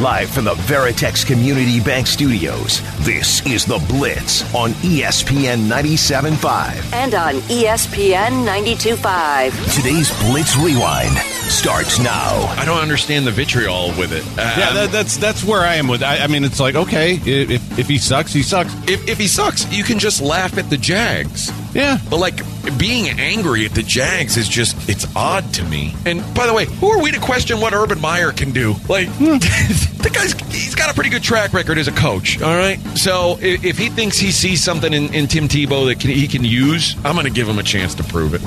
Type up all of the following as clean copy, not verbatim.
Live from the Veritex Community Bank Studios, this is The Blitz on ESPN 97.5. And on ESPN 92.5. Today's Blitz Rewind starts now. I don't understand the vitriol with it. Yeah, that's where I am with it. I mean, it's like, okay, if he sucks, he sucks. If he sucks, you can just laugh at the Jags. Yeah. But, like, being angry at the Jags is just, it's odd to me. And, by the way, who are we to question what Urban Meyer can do? Like, the guy's, he's got a pretty good track record as a coach, all right? So, if he thinks he sees something in Tim Tebow that he can use, I'm going to give him a chance to prove it.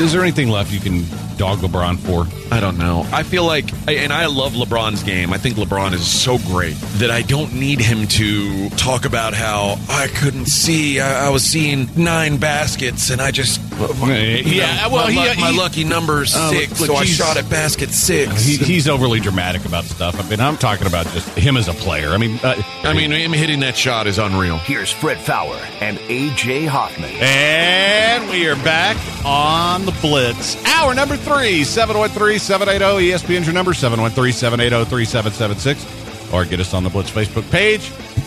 Is there anything left you can dog LeBron for? I don't know. I feel like, and I love LeBron's game. I think LeBron is so great that I don't need him to talk about how I couldn't see. I was seeing 9 baskets and I just, my lucky number is 6, so I shot at basket 6. He's overly dramatic about stuff. I mean, I'm talking about just him as a player. I mean, him hitting that shot is unreal. Here's Fred Faour and A.J. Hoffman. And we are back on the Blitz. Hour number 3, 713-780 ESPN, your number 713-780-3776, or get us on the Blitz Facebook page.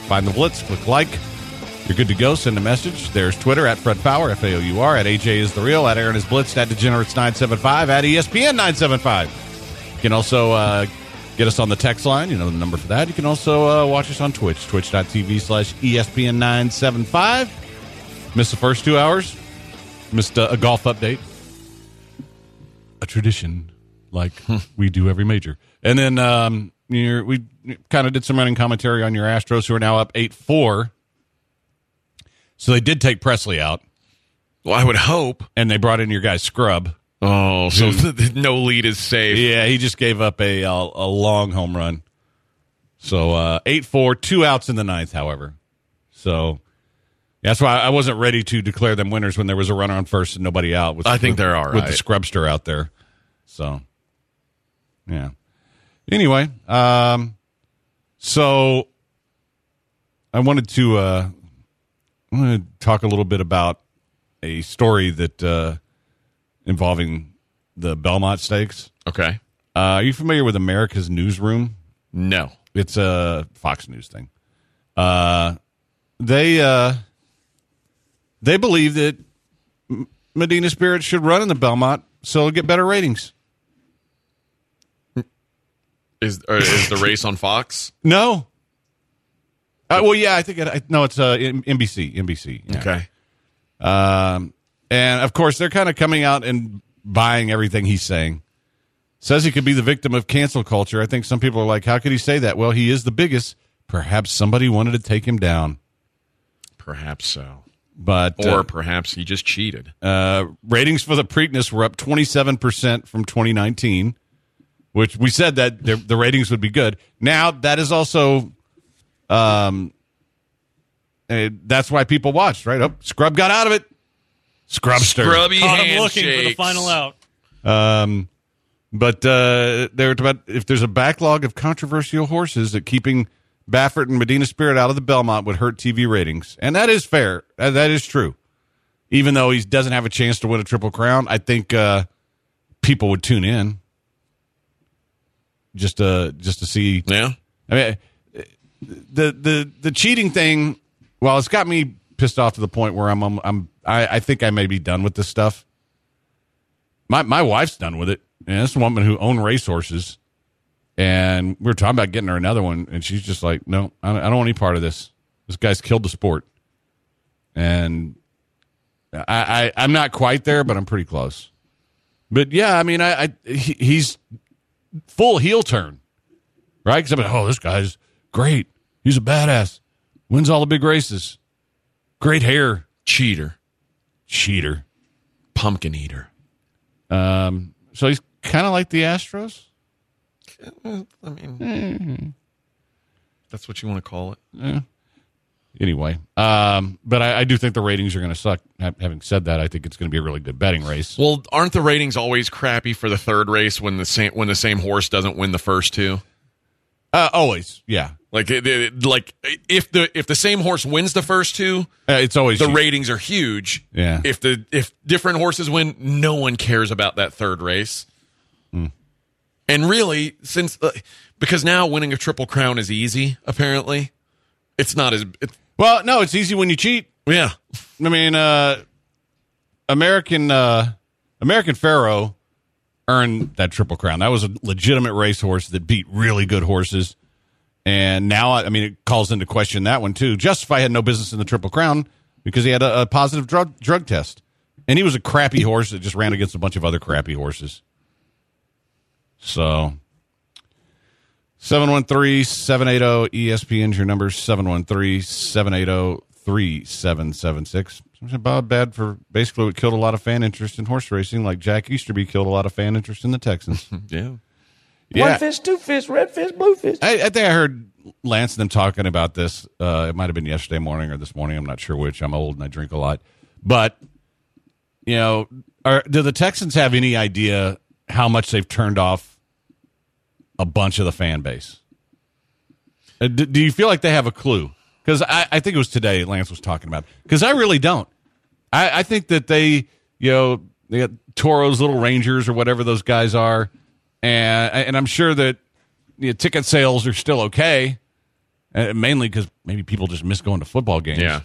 Find the Blitz, click like, you're good to go. Send a message. There's Twitter at Fred Faour, F-A-O-U-R, at AJ is the real, at Aaron is Blitz, at Degenerates975, at ESPN975. You can also get us on the text line, you know the number for that. You can also watch us on Twitch, twitch.tv/ESPN975. Missed the first 2 hours, missed a golf update. A tradition like we do every major. And then we kind of did some running commentary on your Astros, who are now up 8-4. So they did take Presley out. Well, I would hope. And they brought in your guy, Scrub. Oh, so no lead is safe. Yeah, he just gave up a long home run. So 8-4, 2 outs in the ninth, however. So that's why I wasn't ready to declare them winners when there was a runner on first and nobody out. I think they're all right. With the Scrubster out there. So, yeah. Anyway, so I wanted to talk a little bit about a story that involving the Belmont Stakes. Okay. Are you familiar with America's Newsroom? No. It's a Fox News thing. They believe that Medina Spirit should run in the Belmont, so it'll get better ratings. Is the race on Fox? No. It's NBC. NBC. Yeah. Okay. And of course, they're kind of coming out and buying everything he's saying. Says he could be the victim of cancel culture. I think some people are like, "How could he say that?" Well, he is the biggest. Perhaps somebody wanted to take him down. Perhaps so. Or perhaps he just cheated. Ratings for the Preakness were up 27% from 2019, which we said that the ratings would be good. Now, that is also, that's why people watched, right? Oh, Scrub got out of it. Scrubster. Scrubby caught him looking for the final out. But they're about, if there's a backlog of controversial horses, that keeping Baffert and Medina Spirit out of the Belmont would hurt TV ratings. And that is fair. That is true. Even though he doesn't have a chance to win a Triple Crown, I think people would tune in just to see. Yeah. I mean, the cheating thing, well, it's got me pissed off to the point where I think I may be done with this stuff. My wife's done with it. And it's a woman who owned racehorses. And we were talking about getting her another one, and she's just like, no, I don't want any part of this. This guy's killed the sport. And I'm not quite there, but I'm pretty close. But, yeah, I mean, he's full heel turn, right? Because I'm like, oh, this guy's great. He's a badass. Wins all the big races. Great hair. Cheater. Pumpkin eater. So he's kind of like the Astros. I mean, that's what you want to call it. Yeah. Anyway, but I do think the ratings are going to suck. Having said that, I think it's going to be a really good betting race. Well, aren't the ratings always crappy for the third race when the same horse doesn't win the first two? Always, yeah. Like if the same horse wins the first two, it's always the ratings are huge. Yeah. If different horses win, no one cares about that third race. Mm. And really, since because now winning a Triple Crown is easy, apparently. It's not as well. No, it's easy when you cheat. Yeah, I mean, American Pharaoh earned that Triple Crown. That was a legitimate racehorse that beat really good horses, and now I mean it calls into question that one too. Justify had no business in the Triple Crown because he had a positive drug test, and he was a crappy horse that just ran against a bunch of other crappy horses. So. 713-780-ESPN's your number, 713-780-3776. Bob, bad for basically what killed a lot of fan interest in horse racing, like Jack Easterby killed a lot of fan interest in the Texans. Yeah. One fish, two fish, red fish, blue fish. I think I heard Lance and them talking about this. It might have been yesterday morning or this morning. I'm not sure which. I'm old and I drink a lot. But, you know, do the Texans have any idea how much they've turned off a bunch of the fan base? Do you feel like they have a clue? Because I think it was today Lance was talking about. Because I really don't. I think that they got Toro's Little Rangers or whatever those guys are, and I'm sure that ticket sales are still okay, mainly because maybe people just miss going to football games. Yeah.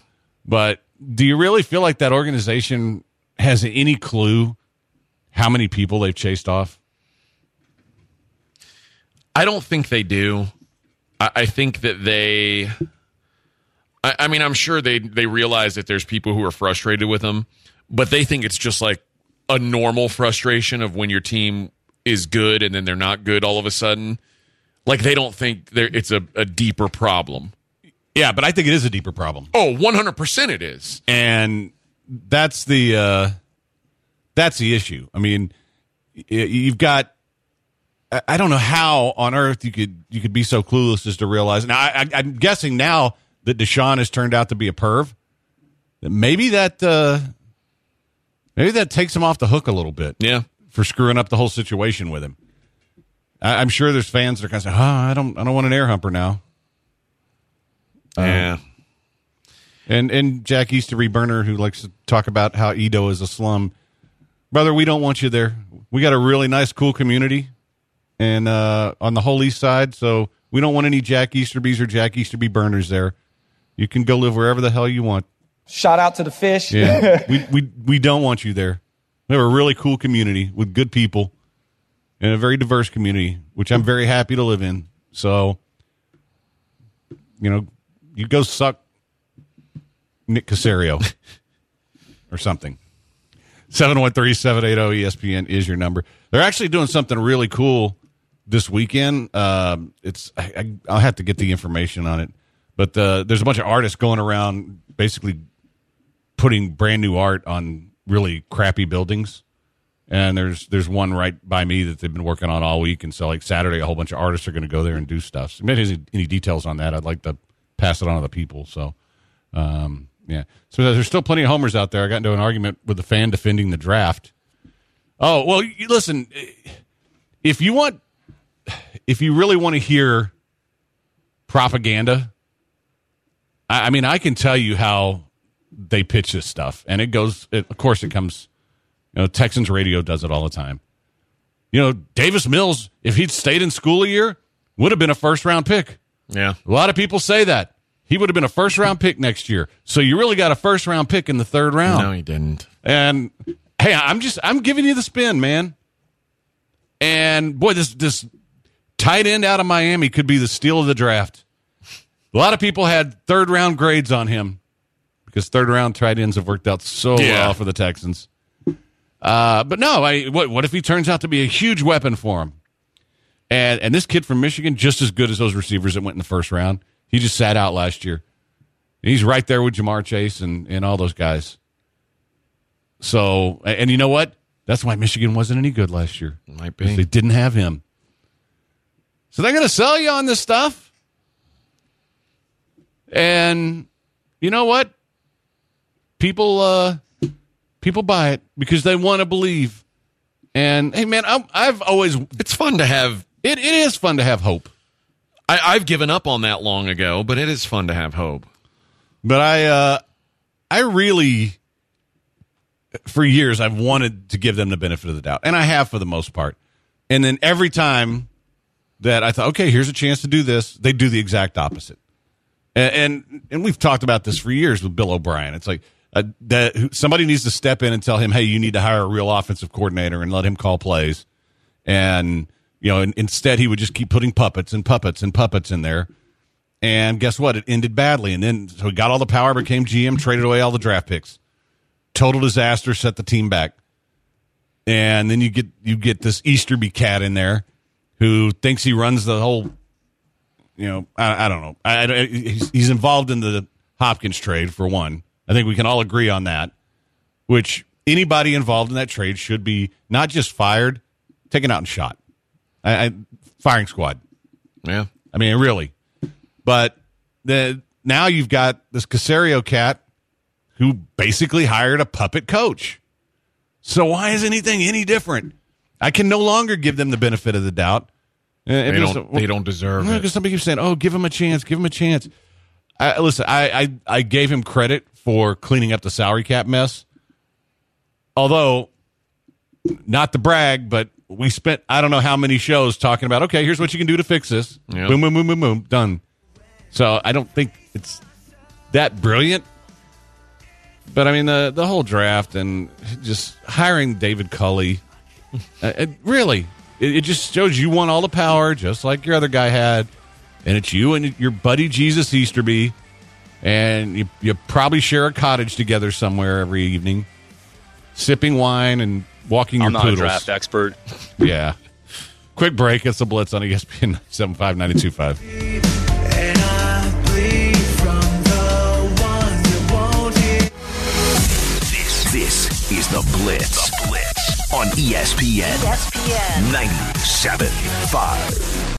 But do you really feel like that organization has any clue how many people they've chased off? I don't think they do. I think that they... I mean, I'm sure they realize that there's people who are frustrated with them, but they think it's just like a normal frustration of when your team is good and then they're not good all of a sudden. Like, they don't think it's a deeper problem. Yeah, but I think it is a deeper problem. Oh, 100% it is. And that's the issue. I mean, you've got... I don't know how on earth you could be so clueless as to realize. Now, I'm guessing now that Deshaun has turned out to be a perv, that maybe that takes him off the hook a little bit. Yeah, for screwing up the whole situation with him. I'm sure there's fans that are kind of saying, I don't want an air humper now. Yeah. And Jack Easterby Burner, who likes to talk about how Edo is a slum. Brother, we don't want you there. We got a really nice, cool community. And on the whole east side, so we don't want any Jack Easterbys or Jack Easterby Burners there. You can go live wherever the hell you want. Shout out to the fish. Yeah, we don't want you there. We have a really cool community with good people and a very diverse community, which I'm very happy to live in. So, you go suck Nick Caserio or something. 713-780-ESPN is your number. They're actually doing something really cool this weekend. I'll have to get the information on it, but there's a bunch of artists going around basically putting brand new art on really crappy buildings. And there's one right by me that they've been working on all week. And so like Saturday, a whole bunch of artists are going to go there and do stuff. So if there's any details on that, I'd like to pass it on to the people. So, yeah. So there's still plenty of homers out there. I got into an argument with a fan defending the draft. Oh, well, listen, if you really want to hear propaganda, I mean, I can tell you how they pitch this stuff. And it comes, Texans radio does it all the time. Davis Mills, if he'd stayed in school a year, would have been a first-round pick. Yeah. A lot of people say that. He would have been a first-round pick next year. So you really got a first-round pick in the third round. No, he didn't. And, hey, I'm giving you the spin, man. And, boy, this tight end out of Miami could be the steal of the draft. A lot of people had third-round grades on him because third-round tight ends have worked out so well for the Texans. But, no, what if he turns out to be a huge weapon for him? And this kid from Michigan, just as good as those receivers that went in the first round. He just sat out last year. He's right there with Jamar Chase and all those guys. So, and you know what? That's why Michigan wasn't any good last year. Might be. They didn't have him. So they're going to sell you on this stuff. And you know what? People buy it because they want to believe. And hey, man, I've always... It's fun to have... It is fun to have hope. I've given up on that long ago, but it is fun to have hope. But I really... For years, I've wanted to give them the benefit of the doubt, and I have for the most part. And then every time that I thought, okay, here's a chance to do this, they do the exact opposite. And we've talked about this for years with Bill O'Brien. It's like that somebody needs to step in and tell him, hey, you need to hire a real offensive coordinator and let him call plays. And you know, instead he would just keep putting puppets and puppets and puppets in there. And guess what? It ended badly. And then so he got all the power, became GM, traded away all the draft picks. Total disaster, set the team back. And then you get this Easterby cat in there who thinks he runs the whole, you know, I don't know. He's involved in the Hopkins trade, for one. I think we can all agree on that, which anybody involved in that trade should be not just fired, taken out and shot. Firing squad. Yeah. I mean, really. But now you've got this Caserio cat who basically hired a puppet coach. So why is anything any different? I can no longer give them the benefit of the doubt. They don't deserve it. Because somebody keeps saying, oh, give him a chance, give him a chance. I gave him credit for cleaning up the salary cap mess. Although, not to brag, but we spent I don't know how many shows talking about, okay, here's what you can do to fix this. Yep. Boom, boom, boom, boom, boom, done. So I don't think it's that brilliant. But, I mean, the whole draft and just hiring David Culley, it just shows you want all the power, just like your other guy had, and it's you and your buddy Jesus Easterby, and you probably share a cottage together somewhere every evening, sipping wine and walking your poodles. I'm not a draft expert. Yeah. Quick break. It's the Blitz on ESPN 975, 92.5. Is the Blitz. The Blitz on ESPN 97.5.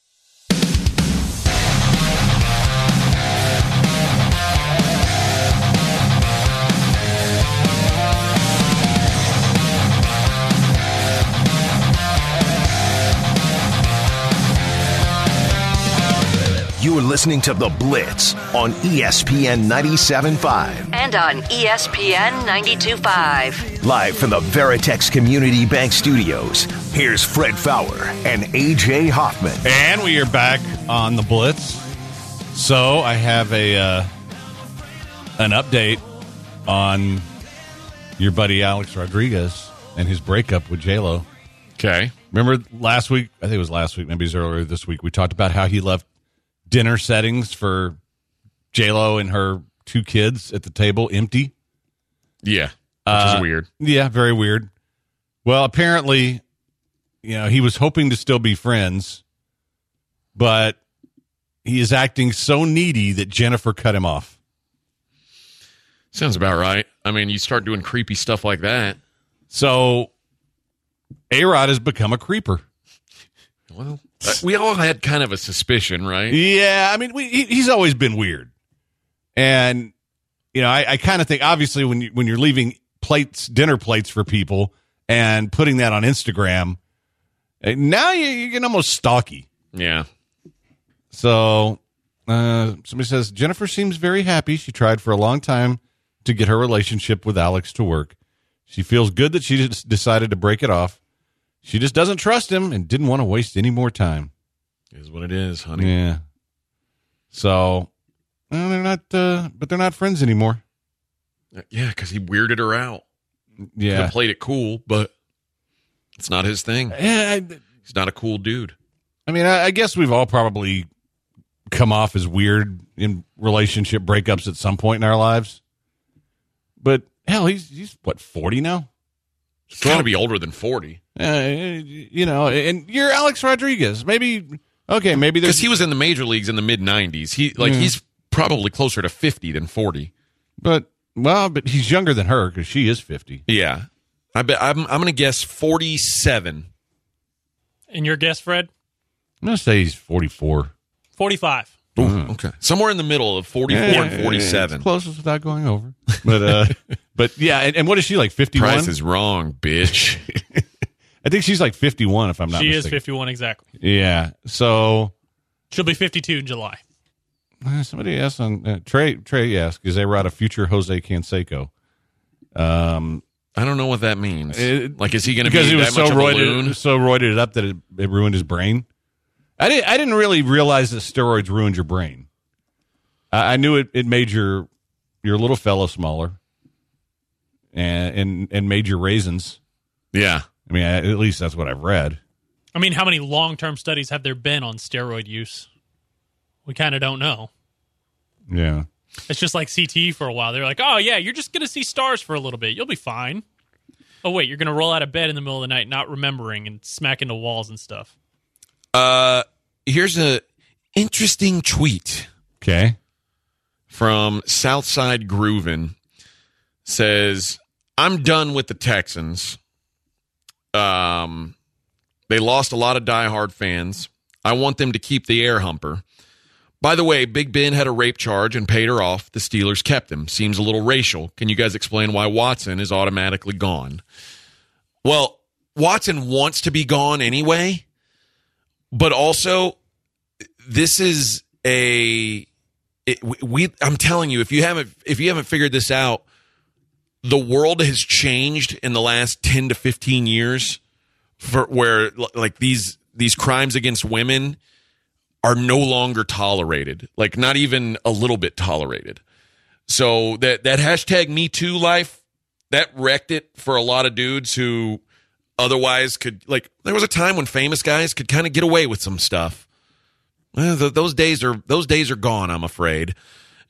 You are listening to The Blitz on ESPN 97.5. And on ESPN 92.5. Live from the Veritex Community Bank Studios, here's Fred Faour and A.J. Hoffman. And we are back on The Blitz. So I have an update on your buddy Alex Rodriguez and his breakup with J-Lo. Okay. Remember last week, I think it was last week, maybe it was earlier this week, we talked about how he left dinner settings for J-Lo and her two kids at the table empty. Yeah, which is weird. Yeah, very weird. Well, apparently, you know, he was hoping to still be friends, but he is acting so needy that Jennifer cut him off. Sounds about right. I mean, you start doing creepy stuff like that. So, A-Rod has become a creeper. Well, we all had kind of a suspicion, right? Yeah, I mean, he's always been weird. And, you know, I kind of think, obviously, when you're leaving dinner plates for people and putting that on Instagram, now you're getting almost stalky. Yeah. So somebody says, Jennifer seems very happy. She tried for a long time to get her relationship with Alex to work. She feels good that she just decided to break it off. She just doesn't trust him and didn't want to waste any more time. Is what it is, honey. Yeah. So, well, they're not, but they're not friends anymore. Yeah, because he weirded her out. Yeah, he played it cool, but it's not his thing. Yeah, he's not a cool dude. I mean, I guess we've all probably come off as weird in relationship breakups at some point in our lives. But hell, he's what, 40 now? He's got to be older than 40. You know, and you're Alex Rodriguez. Maybe because he was in the major leagues in the mid 90s. He's probably closer to 50 than 40. But he's younger than her because she is 50. Yeah, I bet I'm going to guess 47. And your guess, Fred? I'm going to say he's 44. 45. Ooh, okay. Somewhere in the middle of 44 and 47. Closest without going over. But but yeah, and what is she, like 51? Price is wrong, bitch. I think she's like 51 if I'm not mistaken. She is 51 exactly. Yeah. So she'll be 52 in July. Somebody asked on Trey asked, is A-Rod a future Jose Canseco? I don't know what that means. Is he going to be so roided up that it ruined his brain? I didn't really realize that steroids ruined your brain. I knew it made your little fellow smaller, and made your raisins. Yeah, I mean, at least that's what I've read. I mean, how many long-term studies have there been on steroid use? We kind of don't know. Yeah, it's just like CTE for a while. They're like, oh yeah, you're just gonna see stars for a little bit. You'll be fine. Oh wait, you're gonna roll out of bed in the middle of the night, not remembering, and smack into walls and stuff. Here's an interesting tweet. Okay. From Southside Groovin. Says, I'm done with the Texans. They lost a lot of diehard fans. I want them to keep the air humper. By the way, Big Ben had a rape charge and paid her off. The Steelers kept him. Seems a little racial. Can you guys explain why Watson is automatically gone? Well, Watson wants to be gone anyway. But also, this is I'm telling you, if you haven't figured this out, the world has changed in the last 10 to 15 years, for where like these crimes against women are no longer tolerated, like not even a little bit tolerated. So that hashtag Me Too life, that wrecked it for a lot of dudes who otherwise could, like, there was a time when famous guys could kind of get away with some stuff. Those days are gone, I'm afraid.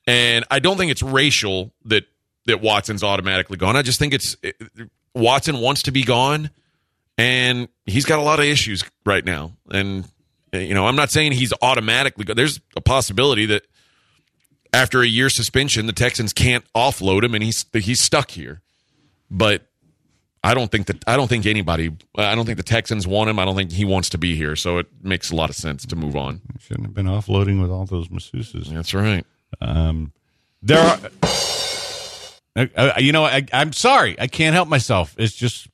And I don't think it's racial that Watson's automatically gone. I just think Watson wants to be gone, and he's got a lot of issues right now. And, you know, I'm not saying he's automatically gone. There's a possibility that after a year suspension, the Texans can't offload him, and he's stuck here. But I don't think the Texans want him. I don't think he wants to be here. So it makes a lot of sense to move on. He shouldn't have been offloading with all those masseuses. That's right. I'm sorry. I can't help myself. It's just,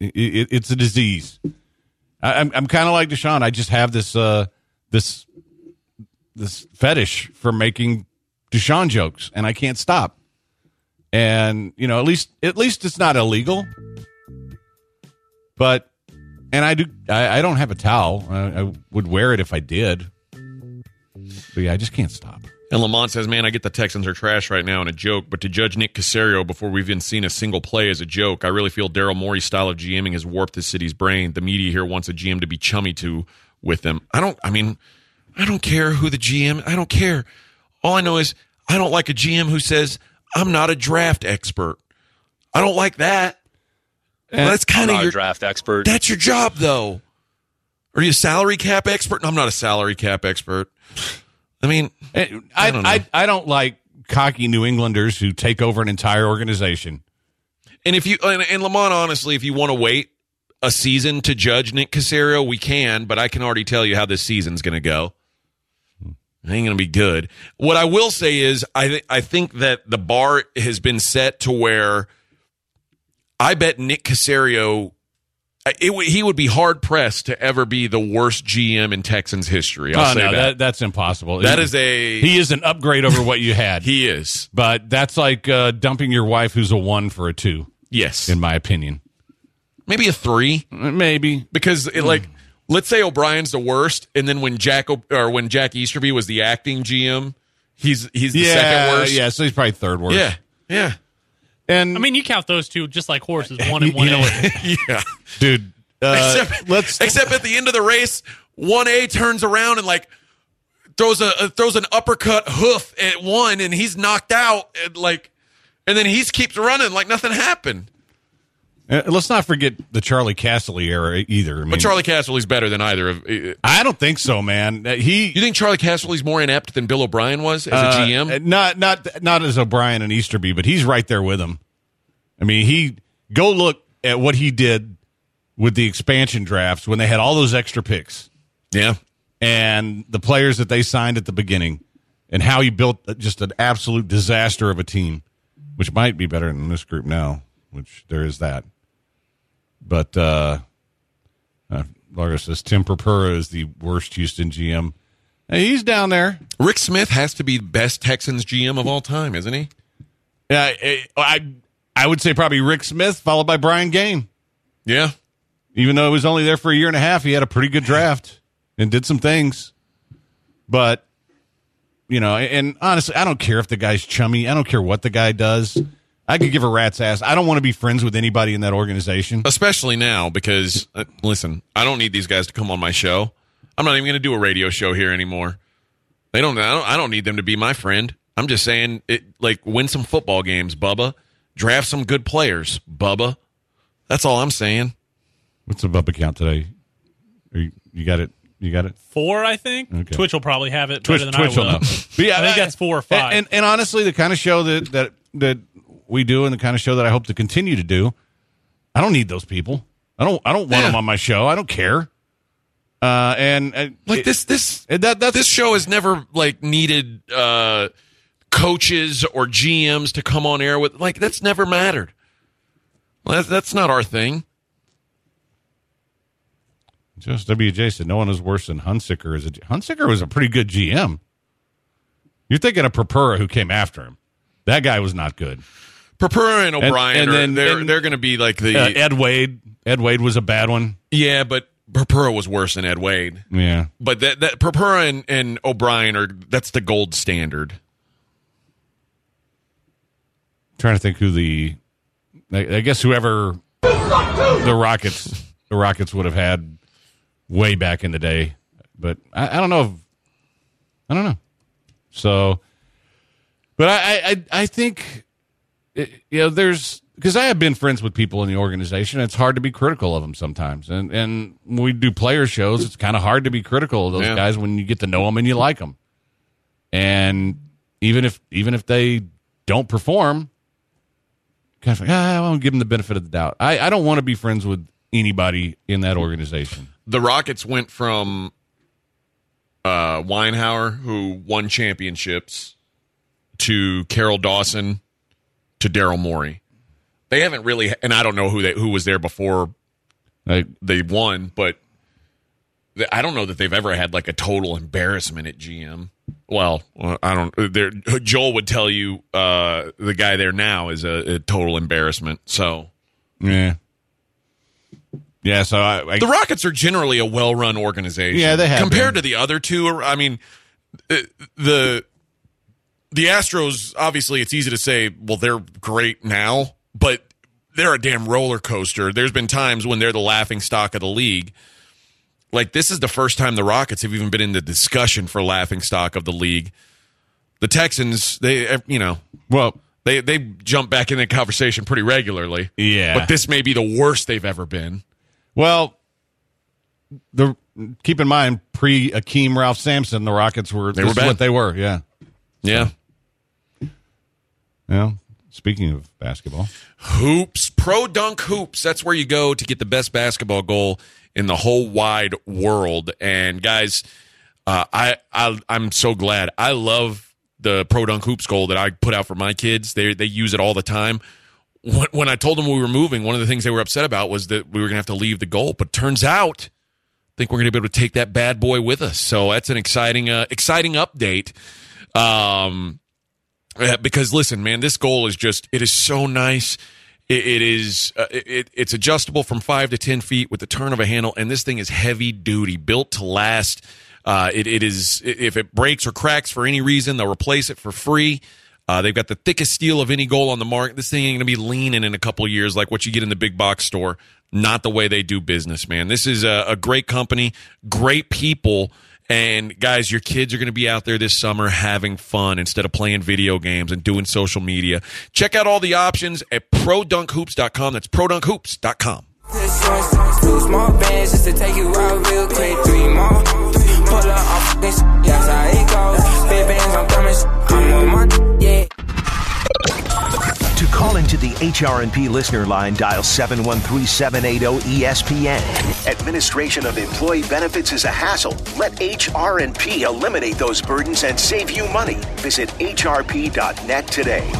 it's a disease. I'm kind of like Deshaun. I just have this fetish for making Deshaun jokes, and I can't stop. And, you know, at least it's not illegal. But, and I don't have a towel. I would wear it if I did. But yeah, I just can't stop. And Lamont says, man, I get the Texans are trash right now and a joke, but to judge Nick Caserio before we've even seen a single play is a joke. I really feel Daryl Morey's style of GMing has warped the city's brain. The media here wants a GM to be chummy with them. I don't care who the GM, I don't care. All I know is I don't like a GM who says, I'm not a draft expert. I don't like that. Well, that's kind of your draft expert. That's your job, though. Are you a salary cap expert? No, I'm not a salary cap expert. I mean, I don't like cocky New Englanders who take over an entire organization. And if you and Lamont, honestly, if you want to wait a season to judge Nick Caserio, we can. But I can already tell you how this season's going to go. It ain't going to be good. What I will say is I think that the bar has been set to where I bet Nick Caserio, he would be hard-pressed to ever be the worst GM in Texans history. That's impossible. He is an upgrade over what you had. He is. But that's like dumping your wife who's a 1 for a 2. Yes. In my opinion. Maybe a 3. Maybe. Because let's say O'Brien's the worst, and then when Jack Easterby was the acting GM, he's the second worst. Yeah, so he's probably third worst. Yeah. And I mean, you count those two just like horses, one and one A. Yeah, dude. Except at the end of the race, 1A turns around and like throws an uppercut hoof at 1, and he's knocked out. And then he keeps running like nothing happened. Let's not forget the Charlie Casserly era either. I mean, but Charlie Casserly's better than either of. I don't think so, man. You think Charlie Casserly's more inept than Bill O'Brien was as a GM? Not as O'Brien and Easterby, but he's right there with him. I mean, go look at what he did with the expansion drafts when they had all those extra picks. Yeah, and the players that they signed at the beginning and how he built just an absolute disaster of a team, which might be better than this group now, which there is that. But Largo says Tim Purpura is the worst Houston GM. Hey, he's down there. Rick Smith has to be the best Texans GM of all time, isn't he? Yeah, I would say probably Rick Smith followed by Brian Game. Yeah. Even though he was only there for a year and a half, he had a pretty good draft and did some things. But, you know, and honestly, I don't care if the guy's chummy. I don't care what the guy does. I could give a rat's ass. I don't want to be friends with anybody in that organization. Especially now because, listen, I don't need these guys to come on my show. I'm not even going to do a radio show here anymore. I don't need them to be my friend. I'm just saying, win some football games, Bubba. Draft some good players, Bubba. That's all I'm saying. What's the Bubba count today? You got it? 4, I think. Okay. Twitch will probably have it better than Twitch I will. Will know. Yeah, I think that's 4 or 5. And honestly, the kind of show that we do and the kind of show that I hope to continue to do, I don't need those people. I don't want them on my show. I don't care. This show has never needed coaches or GMs to come on air with that's never mattered. Well, that's not our thing. Just WJ said no one is worse than Hunsicker. Hunsicker was a pretty good GM. You're thinking of Purpura, who came after him. That guy was not good. Purpura and O'Brien, they're going to be like the Ed Wade. Ed Wade was a bad one. Yeah, but Purpura was worse than Ed Wade. Yeah. But that Purpura and O'Brien that's the gold standard. I'm trying to think who I guess whoever the Rockets would have had way back in the day. But I don't know. So, but I think, there's, because I have been friends with people in the organization. It's hard to be critical of them sometimes. And when we do player shows, it's kind of hard to be critical of those guys when you get to know them and you like them. And even if they don't perform, kind of like, I won't give them the benefit of the doubt. I don't want to be friends with anybody in that organization. The Rockets went from Weinhauer, who won championships, to Carol Dawson, to Daryl Morey. They haven't really, and I don't know who was there before they won, but I don't know that they've ever had a total embarrassment at GM. Well, I don't. Joel would tell you the guy there now is a total embarrassment. So yeah. So the Rockets are generally a well-run organization. Yeah, they have compared to the other two. I mean, the Astros. Obviously, it's easy to say, well, they're great now. But they're a damn roller coaster. There's been times when they're the laughing stock of the league. This is the first time the Rockets have even been in the discussion for laughing stock of the league. The Texans, they jump back in the conversation pretty regularly. Yeah. But this may be the worst they've ever been. Well, keep in mind, pre-Akeem Ralph Sampson, the Rockets were bad. What they were. Yeah. Yeah. Yeah. Speaking of basketball. Hoops. Pro Dunk Hoops. That's where you go to get the best basketball goal in the whole wide world. And, guys, I'm so glad. I love the Pro Dunk Hoops goal that I put out for my kids. They use it all the time. When I told them we were moving, one of the things they were upset about was that we were going to have to leave the goal. But turns out, I think we're going to be able to take that bad boy with us. So that's an exciting update. Because listen, man, this goal is it is so nice. It's adjustable from 5 to 10 feet with the turn of a handle, and this thing is heavy duty, built to last. It is. If it breaks or cracks for any reason, they'll replace it for free. They've got the thickest steel of any goal on the market. This thing ain't gonna be leaning in a couple of years like what you get in the big box store. Not the way they do business, man. This is a great company, great people. And, guys, your kids are going to be out there this summer having fun instead of playing video games and doing social media. Check out all the options at ProDunkHoops.com. That's ProDunkHoops.com. To call into the HRP listener line, dial 713-780-ESPN. Administration of employee benefits is a hassle. Let HRP eliminate those burdens and save you money. Visit hrp.net today.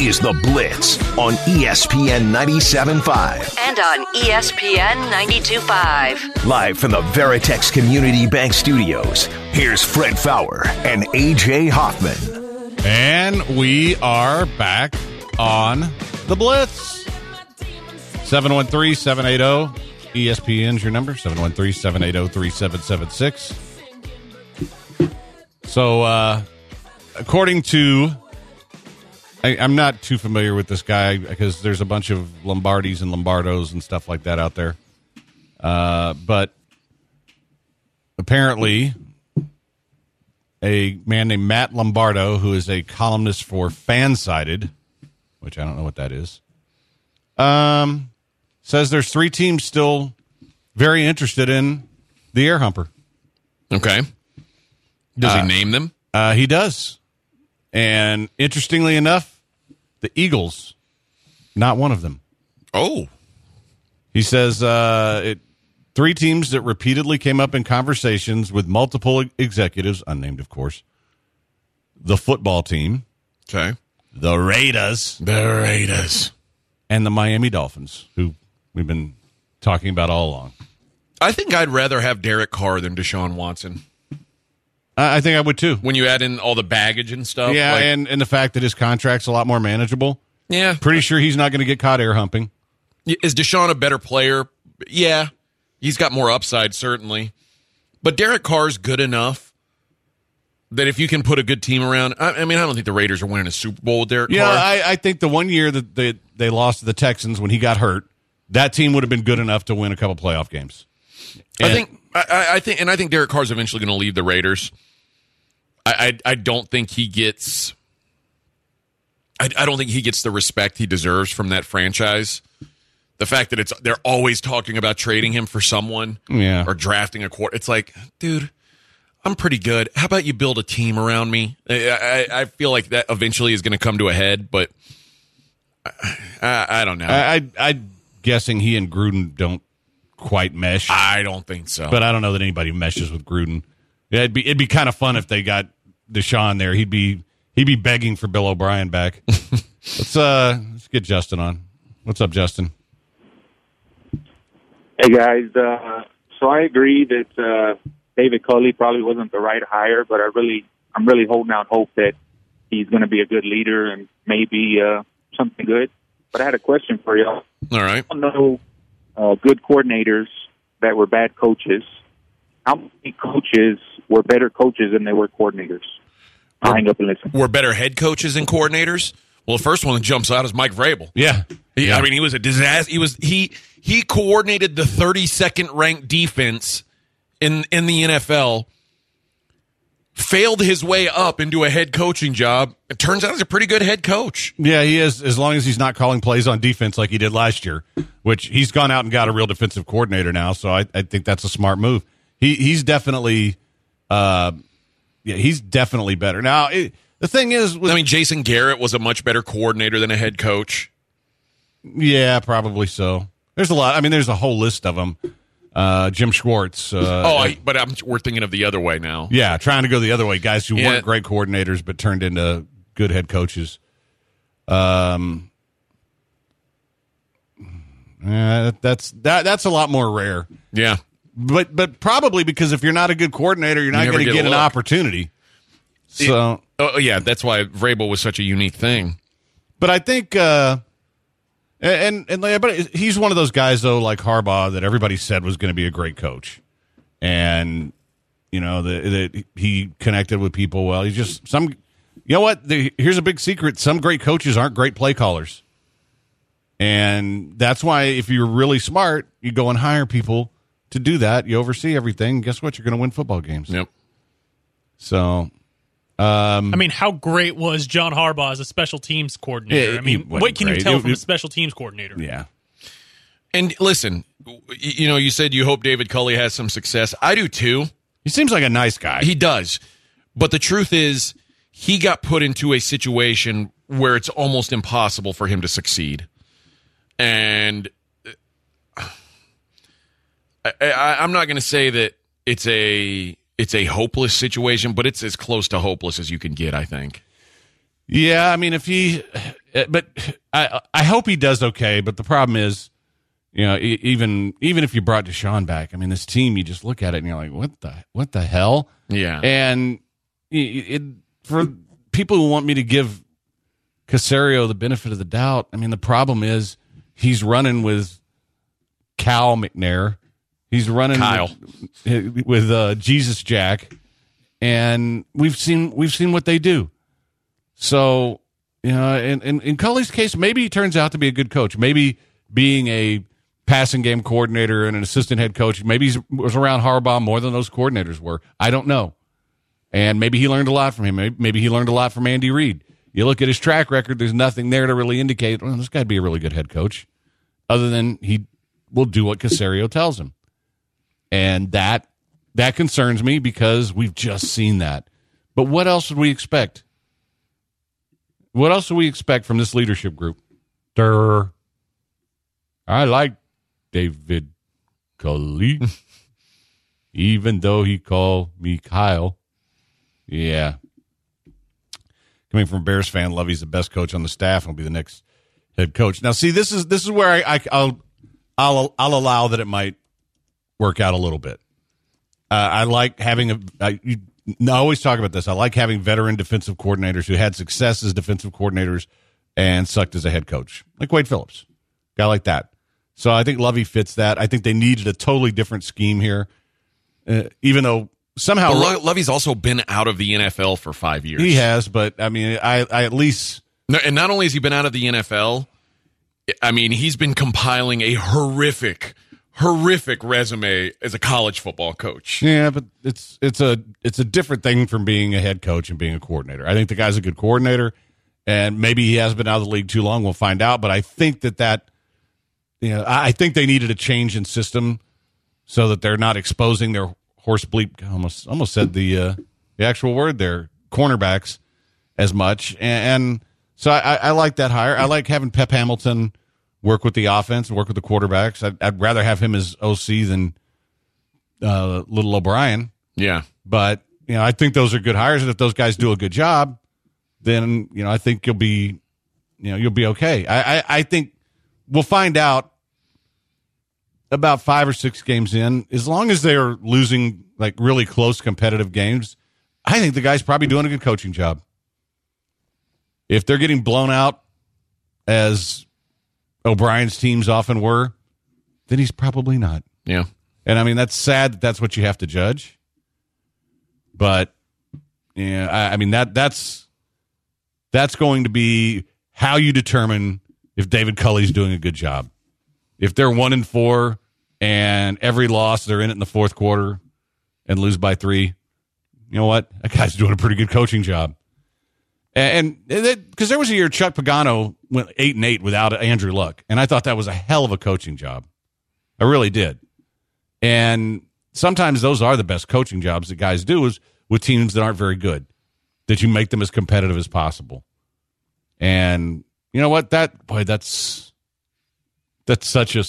Is The Blitz on ESPN 97.5 and on ESPN 92.5. Live from the Veritex Community Bank Studios, here's Fred Faour and A.J. Hoffman. And we are back on The Blitz. 713-780-ESPN's your number, 713-780-3776. So, according to... I'm not too familiar with this guy because there's a bunch of Lombardis and Lombardos and stuff like that out there. But apparently a man named Matt Lombardo, who is a columnist for Fansided, which I don't know what that is, says there's three teams still very interested in the air humper. Okay. Does he name them? He does. And interestingly enough, the Eagles, not one of them. Oh. He says three teams that repeatedly came up in conversations with multiple executives, unnamed, of course. The football team. Okay. The Raiders. And the Miami Dolphins, who we've been talking about all along. I think I'd rather have Derek Carr than Deshaun Watson. I think I would, too. When you add in all the baggage and stuff. Yeah, like, and the fact that his contract's a lot more manageable. Yeah. Pretty sure he's not going to get caught air humping. Is Deshaun a better player? Yeah. He's got more upside, certainly. But Derek Carr's good enough that if you can put a good team around... I mean, I don't think the Raiders are winning a Super Bowl with Derek Carr. Yeah, I think the one year that they lost to the Texans when he got hurt, that team would have been good enough to win a couple playoff games. And I think Derek Carr's eventually going to leave the Raiders. I don't think he gets. I don't think he gets the respect he deserves from that franchise. The fact that they're always talking about trading him for someone, or drafting a quarterback. It's like, dude, I'm pretty good. How about you build a team around me? I feel like that eventually is going to come to a head, but I don't know. I'm guessing he and Gruden don't quite mesh. I don't think so. But I don't know that anybody meshes with Gruden. Yeah, it'd be kind of fun if they got Deshaun there. He'd be begging for Bill O'Brien back. Let's get Justin on. What's up, Justin? Hey guys, so I agree that David Culley probably wasn't the right hire, but I'm really holding out hope that he's going to be a good leader and maybe something good. But I had a question for y'all. All right. I don't know good coordinators that were bad coaches. How many coaches were better coaches than they were coordinators? I'll hang up and listen. Were better head coaches and coordinators? Well, the first one that jumps out is Mike Vrabel. Yeah. I mean, he was a disaster. He coordinated the 32nd ranked defense in the NFL, failed his way up into a head coaching job. It turns out he's a pretty good head coach. Yeah, he is, as long as he's not calling plays on defense like he did last year, which he's gone out and got a real defensive coordinator now, so I think that's a smart move. He's definitely, he's definitely better. Now, the thing is, Jason Garrett was a much better coordinator than a head coach. Yeah, probably so. There's a lot. I mean, there's a whole list of them. Jim Schwartz. We're thinking of the other way now. Yeah, trying to go the other way. Guys who weren't great coordinators but turned into good head coaches. That's a lot more rare. Yeah. But probably because if you're not a good coordinator, you're not going to get an opportunity. So that's why Vrabel was such a unique thing. But I think but he's one of those guys though, like Harbaugh, that everybody said was going to be a great coach, and you know that he connected with people well. He's just some. You know what? Here's a big secret: some great coaches aren't great play callers, and that's why if you're really smart, you go and hire people to do that. You oversee everything. Guess what? You're going to win football games. Yep. So I mean, how great was John Harbaugh as a special teams coordinator? I mean, what can you tell from a special teams coordinator? Yeah. And listen, you know, you said you hope David Culley has some success. I do, too. He seems like a nice guy. He does. But the truth is, he got put into a situation where it's almost impossible for him to succeed. And I'm not going to say that it's a hopeless situation, but it's as close to hopeless as you can get, I think. Yeah, I mean, I hope he does okay, but the problem is, you know, even if you brought Deshaun back, I mean, this team, you just look at it and you're like, what the hell? Yeah. And for people who want me to give Caserio the benefit of the doubt, I mean, the problem is he's running with Cal McNair. He's running with Jesus Jack, and we've seen what they do. So, you know, in Culley's case, maybe he turns out to be a good coach. Maybe being a passing game coordinator and an assistant head coach, maybe he was around Harbaugh more than those coordinators were. I don't know. And maybe he learned a lot from him. Maybe he learned a lot from Andy Reid. You look at his track record, there's nothing there to really indicate, well, this guy'd be a really good head coach, other than he will do what Caserio tells him. And that concerns me because we've just seen that. But what else would we expect? What else do we expect from this leadership group? I like David Culley, even though he called me Kyle. Yeah. Coming from a Bears fan, Lovie's the best coach on the staff and will be the next head coach. Now, see, this is where I'll allow that it might work out a little bit. I like having I always talk about this. I like having veteran defensive coordinators who had success as defensive coordinators and sucked as a head coach, like Wade Phillips, guy like that. So I think Lovie fits that. I think they needed a totally different scheme here, even though somehow Lovie's also been out of the NFL for 5 years. He has, but I mean, I at least and not only has he been out of the NFL, I mean, he's been compiling a horrific resume as a college football coach. Yeah, but it's a different thing from being a head coach and being a coordinator. I think the guy's a good coordinator, and maybe he has been out of the league too long. We'll find out. But I think that you know, I think they needed a change in system so that they're not exposing their horse bleep. I almost said the actual word there, cornerbacks, as much. And so I like that hire. I like having Pep Hamilton work with the offense and work with the quarterbacks. I'd rather have him as OC than little O'Brien. Yeah. But, you know, I think those are good hires. And if those guys do a good job, then, you know, I think you'll be okay. I think we'll find out about 5 or 6 games in. As long as they're losing, like, really close competitive games, I think the guy's probably doing a good coaching job. If they're getting blown out as O'Brien's teams often were, then he's probably not. Yeah. And I mean, that's sad that that's what you have to judge. But yeah, I mean, that's going to be how you determine if David Culley's doing a good job. If they're 1-4 and every loss they're in it in the fourth quarter and lose by 3, you know what? That guy's doing a pretty good coaching job. And because there was a year Chuck Pagano went 8-8 without Andrew Luck, and I thought that was a hell of a coaching job. I really did. And sometimes those are the best coaching jobs that guys do is with teams that aren't very good, that you make them as competitive as possible. And you know what? That's such a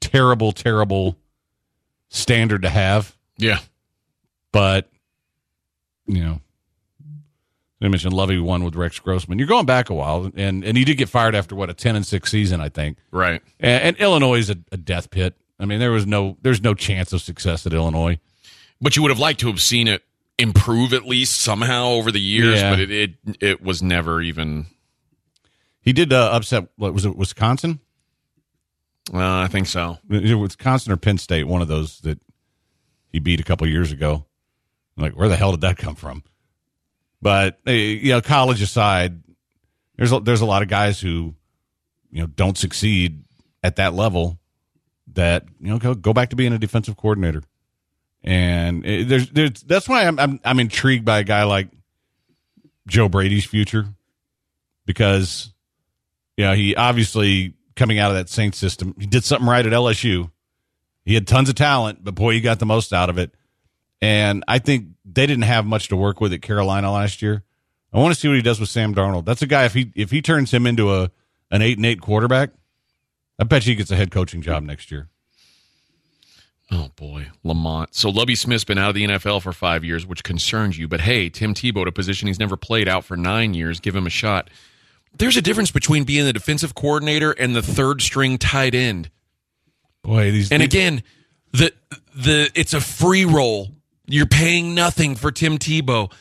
terrible, terrible standard to have. Yeah. But, you know, I mentioned Lovie won with Rex Grossman. You're going back a while, and he did get fired after, what, a 10-6 season, I think. Right. And Illinois is a death pit. I mean, there's no chance of success at Illinois. But you would have liked to have seen it improve at least somehow over the years, yeah. But it was never even. He did upset, what was it, Wisconsin? I think so. It was Wisconsin or Penn State, one of those that he beat a couple years ago. I'm like, where the hell did that come from? But, you know, college aside, there's a lot of guys who, you know, don't succeed at that level that, you know, go back to being a defensive coordinator. And that's why I'm intrigued by a guy like Joe Brady's future, because, you know, he obviously, coming out of that Saints system, he did something right at LSU. He had tons of talent, but boy, he got the most out of it. And I think they didn't have much to work with at Carolina last year. I want to see what he does with Sam Darnold. That's a guy, if he turns him into an 8-8 quarterback, I bet you he gets a head coaching job next year. Oh, boy, Lamont. So, Lovie Smith's been out of the NFL for 5 years, which concerns you. But, hey, Tim Tebow, a position he's never played, out for 9 years, give him a shot. There's a difference between being the defensive coordinator and the third-string tight end. Boy, these. And again, the it's a free roll. You're paying nothing for Tim Tebow.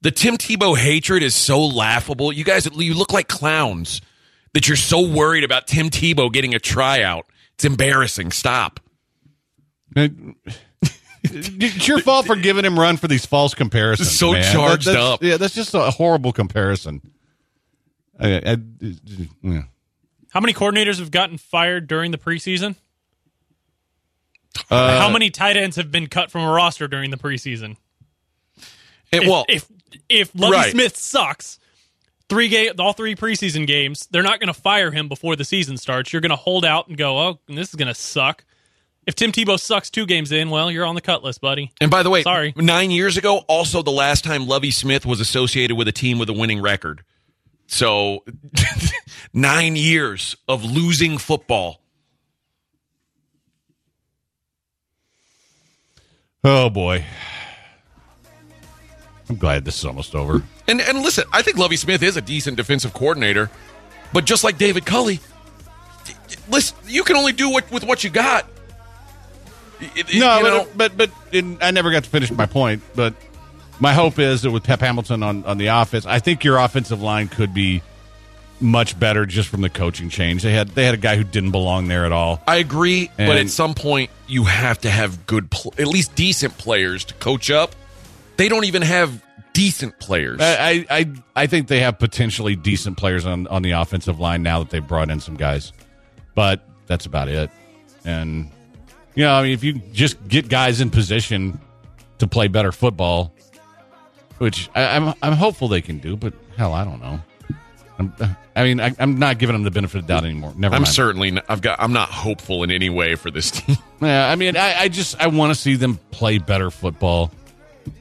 The Tim Tebow hatred is so laughable. You guys, you look like clowns that you're so worried about Tim Tebow getting a tryout. It's embarrassing. Stop. It's your fault for giving him run for these false comparisons. It's so man. Charged that's, up. Yeah, that's just a horrible comparison. Yeah. How many coordinators have gotten fired during the preseason? How many tight ends have been cut from a roster during the preseason? If Lovie right. Smith sucks, all three preseason games, they're not going to fire him before the season starts. You're going to hold out and go, oh, this is going to suck. If Tim Tebow sucks 2 games in, well, you're on the cut list, buddy. And by the way, sorry. 9 years ago, also the last time Lovie Smith was associated with a team with a winning record. So 9 years of losing football. Oh, boy. I'm glad this is almost over. And listen, I think Lovie Smith is a decent defensive coordinator, but just like David Culley, listen, you can only do with what you got. I never got to finish my point, but my hope is that with Pep Hamilton on the offense, I think your offensive line could be much better just from the coaching change. They had a guy who didn't belong there at all. I agree, but at some point you have to have at least decent players to coach up. They don't even have decent players. I think they have potentially decent players on the offensive line now that they've brought in some guys, but that's about it. And you know, I mean, if you just get guys in position to play better football, which I'm hopeful they can do, but hell, I don't know. I'm not giving them the benefit of the doubt anymore. Never mind. I'm not hopeful in any way for this team. Yeah, I mean, I want to see them play better football.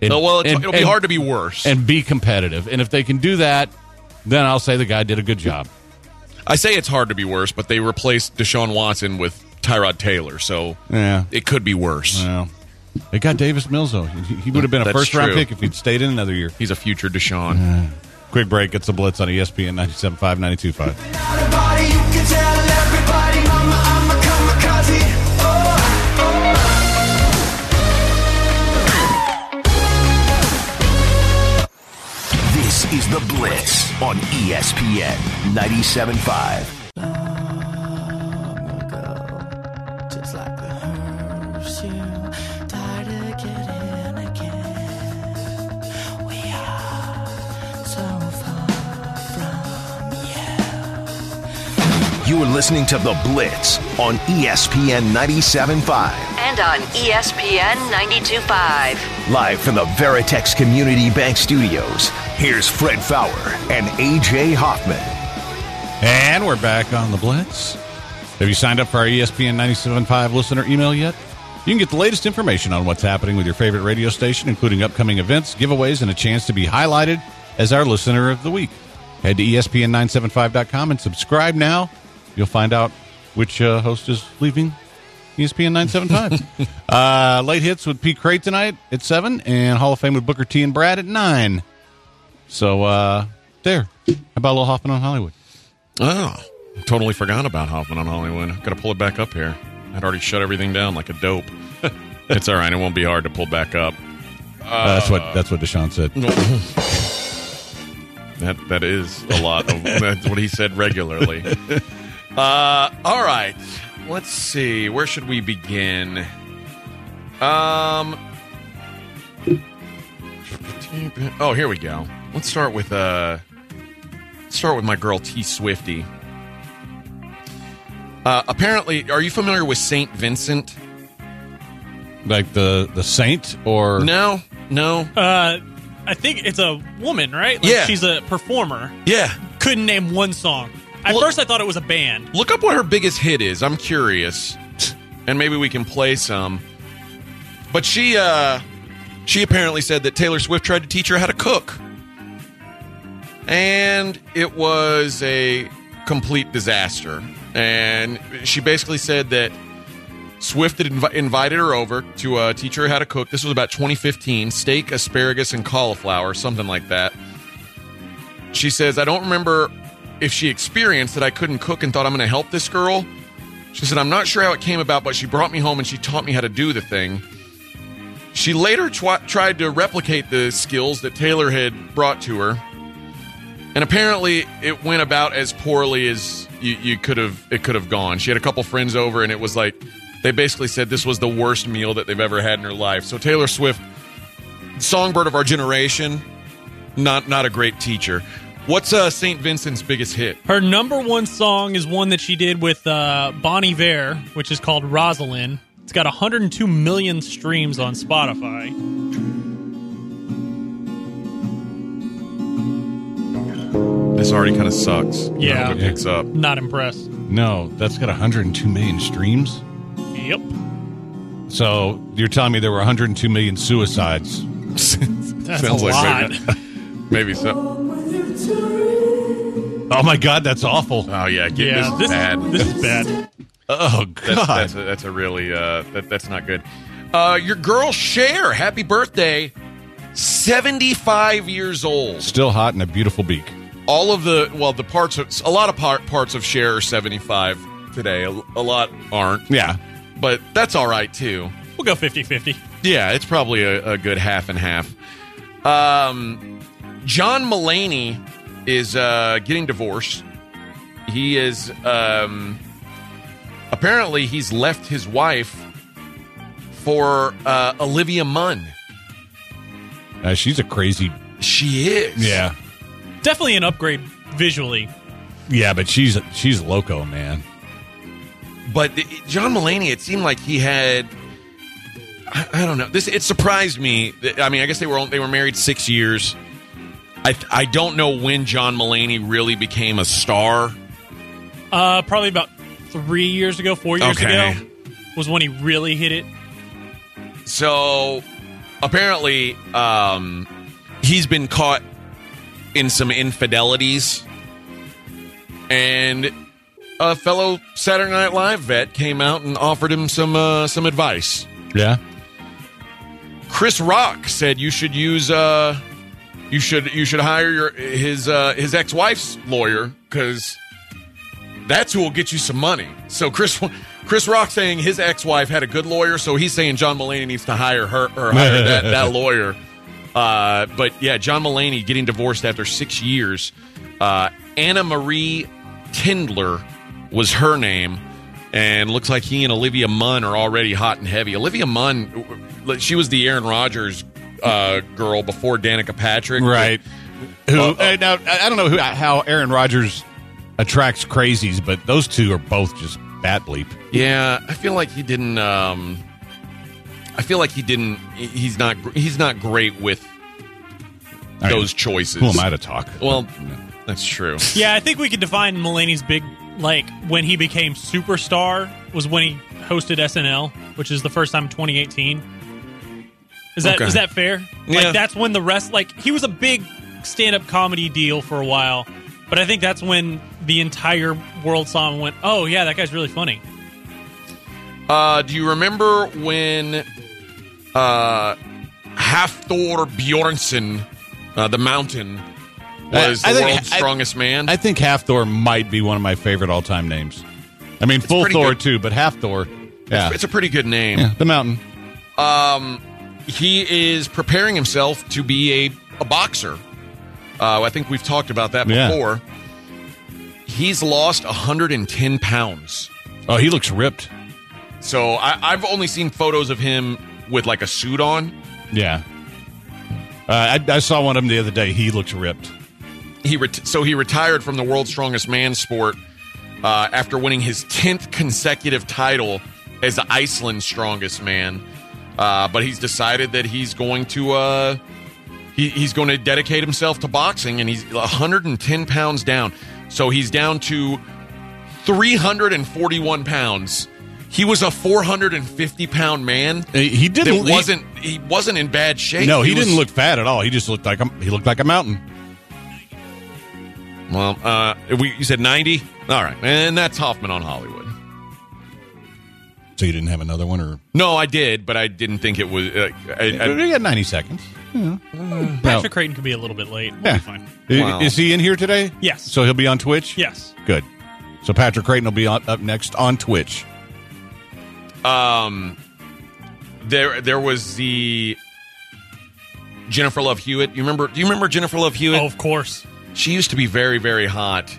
It'll be hard to be worse and be competitive. And if they can do that, then I'll say the guy did a good job. I say it's hard to be worse, but they replaced Deshaun Watson with Tyrod Taylor, so yeah, it could be worse. Well, they got Davis Mills, though. He would have been a first-round pick if he'd stayed in another year. He's a future Deshaun. Quick break. It's the Blitz on ESPN 97.5, 92.5. This is the Blitz on ESPN 97.5. You are listening to The Blitz on ESPN 97.5. And on ESPN 92.5. Live from the Veritex Community Bank Studios, here's Fred Faour and A.J. Hoffman. And we're back on The Blitz. Have you signed up for our ESPN 97.5 listener email yet? You can get the latest information on what's happening with your favorite radio station, including upcoming events, giveaways, and a chance to be highlighted as our Listener of the Week. Head to ESPN975.com and subscribe now. You'll find out which host is leaving ESPN 975. Late Hits with Pete Crate tonight at 7, and Hall of Fame with Booker T and Brad at 9. So, there. How about a little Hoffman on Hollywood? Oh, totally forgot about Hoffman on Hollywood. I've got to pull it back up here. I'd already shut everything down like a dope. It's all right. It won't be hard to pull back up. That's what Deshaun said. That is a lot of that's what he said regularly. All right, let's see. Where should we begin? Oh, here we go. Let's start with my girl T Swifty. Apparently, are you familiar with Saint Vincent? Like the saint, or no? I think it's a woman, right? Like, yeah. She's a performer. Yeah. Couldn't name one song. At first, I thought it was a band. Look up what her biggest hit is. I'm curious. And maybe we can play some. But she apparently said that Taylor Swift tried to teach her how to cook. And it was a complete disaster. And she basically said that Swift had invited her over to teach her how to cook. This was about 2015. Steak, asparagus, and cauliflower, something like that. She says, I don't remember if she experienced that I couldn't cook and thought I'm going to help this girl. She said, I'm not sure how it came about, but she brought me home and she taught me how to do the thing. She later tried to replicate the skills that Taylor had brought to her. And apparently it went about as poorly as it could have gone. She had a couple friends over, and it was like, they basically said this was the worst meal that they've ever had in her life. So Taylor Swift, songbird of our generation, not a great teacher. What's St. Vincent's biggest hit? Her number one song is one that she did with Bon Iver, which is called Rosalyn. It's got 102 million streams on Spotify. This already kind of sucks. Yeah. I hope it picks up. Not impressed. No, that's got 102 million streams? Yep. So you're telling me there were 102 million suicides? That's sounds a lot. Like maybe so. Oh, my God, that's awful. Oh, yeah. This is bad. This is bad. Oh, God. That's a really, that's not good. Your girl, Cher, happy birthday. 75 years old. Still hot and a beautiful beak. All of a lot of parts of Cher are 75 today. A lot aren't. Yeah. But that's all right, too. We'll go 50-50. Yeah, it's probably a good half and half. John Mulaney is getting divorced. He is, apparently he's left his wife for Olivia Munn. She's a crazy... She is. Yeah. Definitely an upgrade visually. Yeah, but she's loco, man. But John Mulaney, it seemed like he had... I don't know. It surprised me. I mean, I guess they were married 6 years. I don't know when John Mulaney really became a star. Probably about 4 years ago was when he really hit it. So, apparently, he's been caught in some infidelities. And a fellow Saturday Night Live vet came out and offered him some advice. Yeah. Chris Rock said you should use... You should hire his ex-wife's lawyer, because that's who will get you some money. So Chris Rock saying his ex-wife had a good lawyer, so he's saying John Mulaney needs to hire her or hire that lawyer. But yeah, John Mulaney getting divorced after 6 years. Anna Marie Tindler was her name, and looks like he and Olivia Munn are already hot and heavy. Olivia Munn, she was the Aaron Rodgers girl before Danica Patrick, right? Now I don't know how Aaron Rodgers attracts crazies, but those two are both just bat bleep. Yeah, I feel like he didn't. I feel like he didn't. He's not great with those choices. Who am I to talk? Well, no. That's true. Yeah, I think we could define Mulaney's big, like, when he became superstar was when he hosted SNL, which is the first time in 2018. Is that fair? Yeah. Like, that's when the rest... Like, he was a big stand-up comedy deal for a while, but I think that's when the entire world saw him and went, oh, yeah, that guy's really funny. Do you remember when Hafþór Björnsson, the Mountain, was the world's strongest man? I think Hafþór might be one of my favorite all-time names. I mean, full Thor, too, but Hafþór, yeah. It's a pretty good name. Yeah, the Mountain. He is preparing himself to be a boxer. I think we've talked about that before. Yeah. He's lost 110 pounds. Oh, he looks ripped. So I've only seen photos of him with, like, a suit on. Yeah. I saw one of them the other day. He looks ripped. So he retired from the World's Strongest Man sport after winning his 10th consecutive title as Iceland's strongest man. But he's decided that he's going to He's going to dedicate himself to boxing, and he's 110 pounds down. So he's down to 341 pounds. He was a 450-pound man. He didn't. He wasn't in bad shape. No, he didn't look fat at all. He just looked like a mountain. Well, you said 90. All right, and that's Hoffman on Hollywood. So you didn't have another one, or no? I did, but I didn't think it was. We had 90 seconds. Yeah. Patrick Creighton could be a little bit late. We'll be fine. Wow. Is he in here today? Yes. So he'll be on Twitch? Yes. Good. So Patrick Creighton will be up next on Twitch. There was the Jennifer Love Hewitt. Do you remember Jennifer Love Hewitt? Oh, of course. She used to be very, very hot.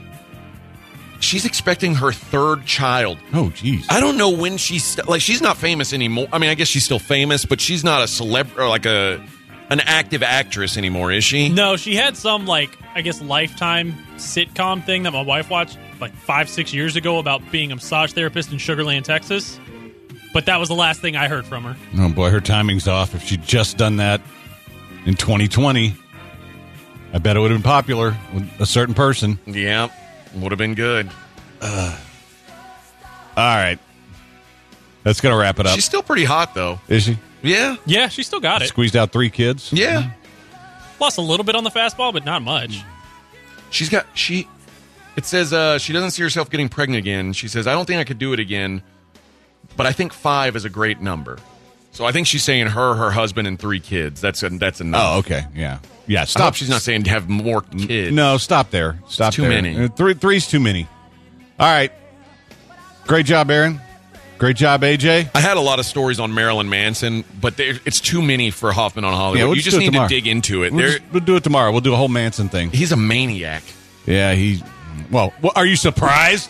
She's expecting her third child. Oh, geez. I don't know when she's not famous anymore. I mean, I guess she's still famous, but she's not a celebrity or like an active actress anymore, is she? No, she had some, Lifetime sitcom thing that my wife watched, 5-6 years ago about being a massage therapist in Sugar Land, Texas. But that was the last thing I heard from her. Oh, boy, her timing's off. If she'd just done that in 2020, I bet it would have been popular with a certain person. Yeah, would have been good. All right. That's going to wrap it up. She's still pretty hot, though. Is she? Yeah. Yeah, she still got it. Squeezed out 3 kids. Yeah. Lost a little bit on the fastball, but not much. It says she doesn't see herself getting pregnant again. She says, I don't think I could do it again, but I think 5 is a great number. So I think she's saying her husband, and 3 kids. That's enough. Oh, okay. Yeah. Yeah, stop. I hope she's not saying to have more kids. No, stop there. Stop there. Too many. 3's too many. All right. Great job, Aaron. Great job, AJ. I had a lot of stories on Marilyn Manson, but it's too many for Hoffman on Hollywood. Yeah, we'll just need to dig into it. We'll do it tomorrow. We'll do a whole Manson thing. He's a maniac. Yeah, well, are you surprised?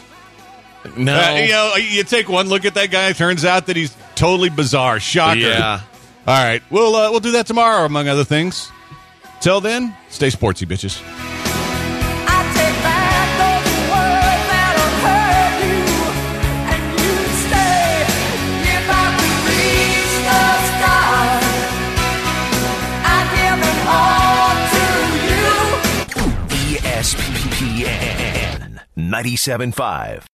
No. You take one look at that guy, it turns out that he's totally bizarre. Shocker. Yeah. All right. We'll do that tomorrow, among other things. Till then, stay sportsy, bitches. ESPN 97.5.